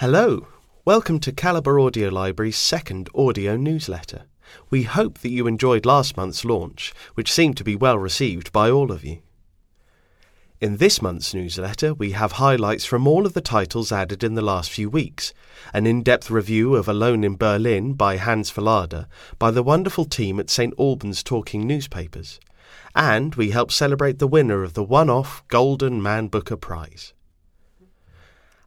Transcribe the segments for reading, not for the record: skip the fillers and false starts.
Hello, welcome to Calibre Audio Library's second audio newsletter. We hope that you enjoyed last month's launch, which seemed to be well received by all of you. In this month's newsletter, we have highlights from all of the titles added in the last few weeks, an in-depth review of Alone in Berlin by Hans Fallada by the wonderful team at St Albans Talking Newspapers, and we help celebrate the winner of the one-off Golden Man Booker Prize.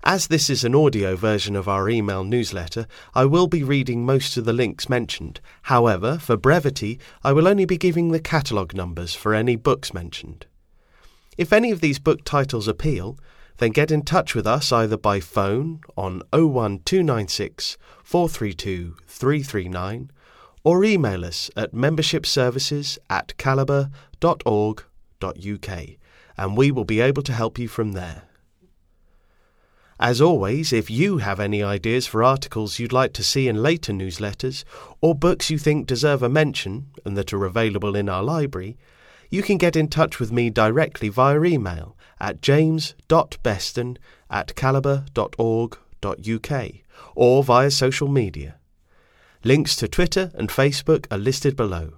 As this is an audio version of our email newsletter, I will be reading most of the links mentioned. However, for brevity, I will only be giving the catalogue numbers for any books mentioned. If any of these book titles appeal, then get in touch with us either by phone on 01296 432 339 or email us at membershipservices@calibre.org.uk and we will be able to help you from there. As always, if you have any ideas for articles you'd like to see in later newsletters or books you think deserve a mention and that are available in our library, you can get in touch with me directly via email at james.beston@calibre.org.uk or via social media. Links to Twitter and Facebook are listed below.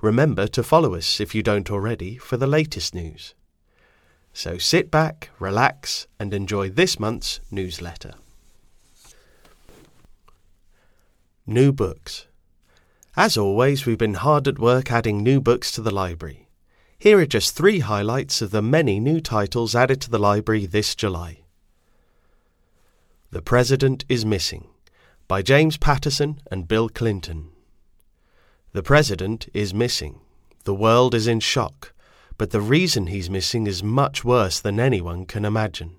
Remember to follow us if you don't already for the latest news. So sit back, relax, and enjoy this month's newsletter. New books. As always, we've been hard at work adding new books to the library. Here are just three highlights of the many new titles added to the library this July. The President is Missing by James Patterson and Bill Clinton. The President is missing. The world is in shock. But the reason he's missing is much worse than anyone can imagine.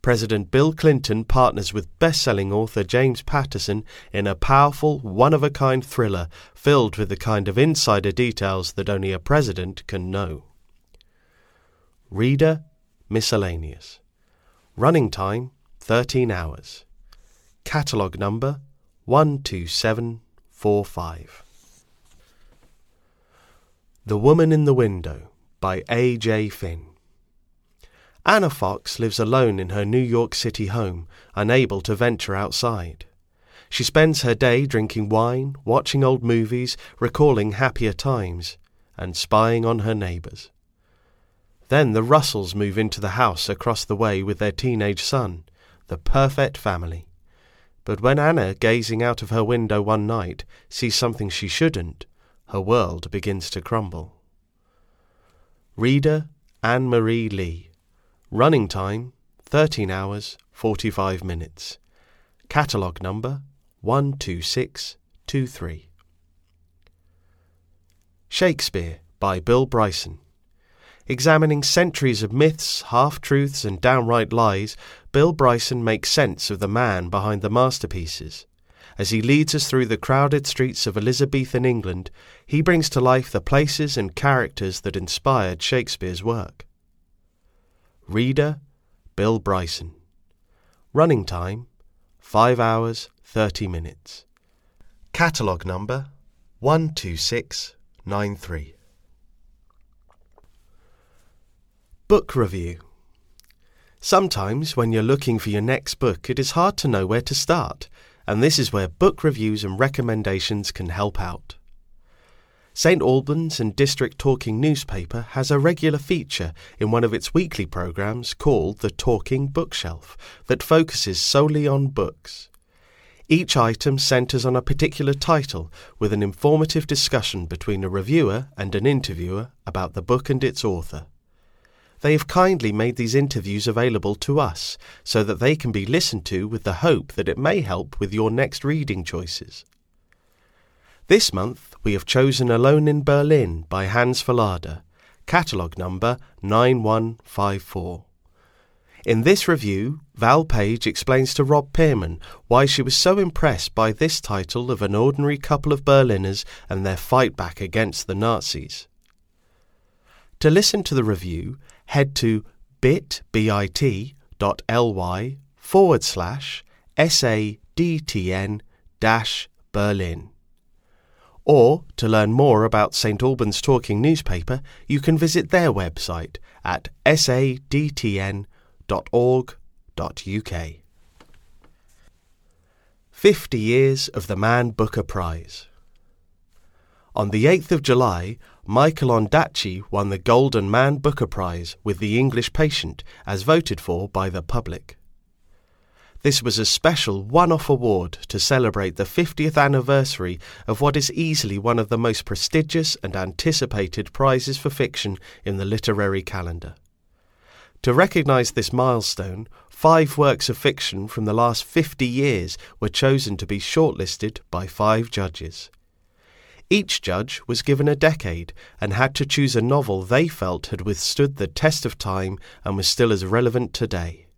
President Bill Clinton partners with best-selling author James Patterson in a powerful, one-of-a-kind thriller filled with the kind of insider details that only a president can know. Reader, miscellaneous. Running time, 13 hours. Catalogue number, 12745. The Woman in the Window by A.J. Finn. Anna Fox lives alone in her New York City home, unable to venture outside. She spends her day drinking wine, watching old movies, recalling happier times, and spying on her neighbours. Then the Russells move into the house across the way with their teenage son, the perfect family. But when Anna, gazing out of her window one night, sees something she shouldn't, her world begins to crumble. Reader, Anne-Marie Lee. Running time, 13 hours, 45 minutes. Catalogue number, 12623. Shakespeare by Bill Bryson. Examining centuries of myths, half-truths and downright lies, Bill Bryson makes sense of the man behind the masterpieces. As he leads us through the crowded streets of Elizabethan England, he brings to life the places and characters that inspired Shakespeare's work. Reader, Bill Bryson. Running time, 5 hours, 30 minutes. Catalogue number, 12693. Book review. Sometimes when you're looking for your next book, it is hard to know where to start. And this is where book reviews and recommendations can help out. St Albans and District Talking Newspaper has a regular feature in one of its weekly programmes called The Talking Bookshelf that focuses solely on books. Each item centres on a particular title with an informative discussion between a reviewer and an interviewer about the book and its author. They have kindly made these interviews available to us so that they can be listened to with the hope that it may help with your next reading choices. This month we have chosen Alone in Berlin by Hans Fallada, catalogue number 9154. In this review, Val Page explains to Rob Pearman why she was so impressed by this title of an ordinary couple of Berliners and their fight back against the Nazis. To listen to the review, head to bit.ly/SADTN-Berlin. Or, to learn more about St Albans Talking Newspaper, you can visit their website at sadtn.org.uk. 50 Years of the Man Booker Prize. On the 8th of July, Michael Ondaatje won the Golden Man Booker Prize with The English Patient, as voted for by the public. This was a special one-off award to celebrate the 50th anniversary of what is easily one of the most prestigious and anticipated prizes for fiction in the literary calendar. To recognise this milestone, 5 works of fiction from the last 50 years were chosen to be shortlisted by 5 judges. Each judge was given a decade and had to choose a novel they felt had withstood the test of time and was still as relevant today.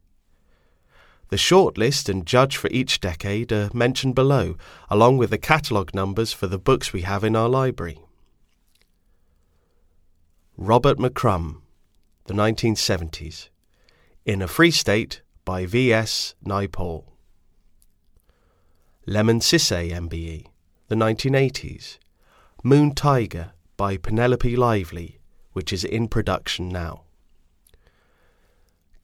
The shortlist and judge for each decade are mentioned below, along with the catalogue numbers for the books we have in our library. Robert McCrum, the 1970s. In a Free State by V.S. Naipaul. Lemn Sissay, MBE, the 1980s. Moon Tiger by Penelope Lively, which is in production now.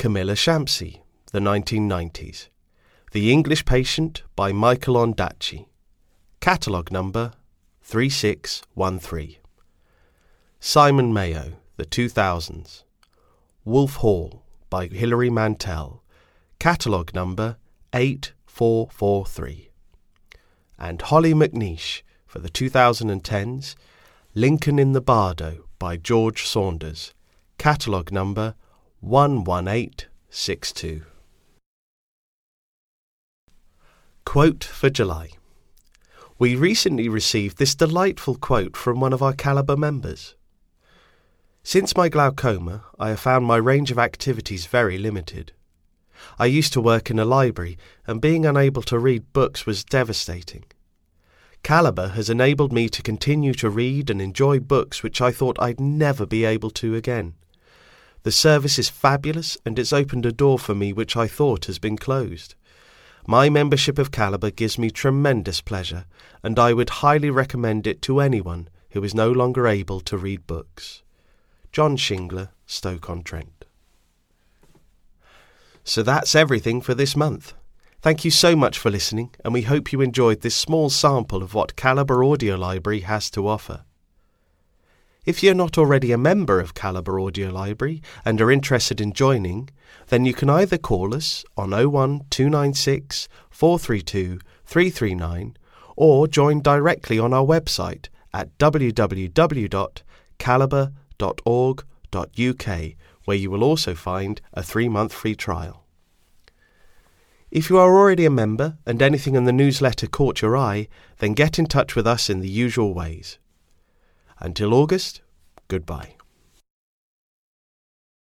Camilla Shamsie, the 1990s. The English Patient by Michael Ondaatje. Catalogue number 3613. Simon Mayo, the 2000s. Wolf Hall by Hilary Mantel, catalogue number 8443. And Holly McNeish for the 2010s, Lincoln in the Bardo by George Saunders, catalogue number 11862. Quote for July. We recently received this delightful quote from one of our Calibre members. Since my glaucoma, I have found my range of activities very limited. I used to work in a library, and being unable to read books was devastating. Calibre has enabled me to continue to read and enjoy books which I thought I'd never be able to again. The service is fabulous, and it's opened a door for me which I thought has been closed. My membership of Calibre gives me tremendous pleasure, and I would highly recommend it to anyone who is no longer able to read books. John Shingler, Stoke-on-Trent. So that's everything for this month. Thank you so much for listening, and we hope you enjoyed this small sample of what Calibre Audio Library has to offer. If you're not already a member of Calibre Audio Library and are interested in joining, then you can either call us on 01296 432 339 or join directly on our website at www.calibre.org.uk, where you will also find a 3-month free trial. If you are already a member and anything in the newsletter caught your eye, then get in touch with us in the usual ways. Until August, goodbye.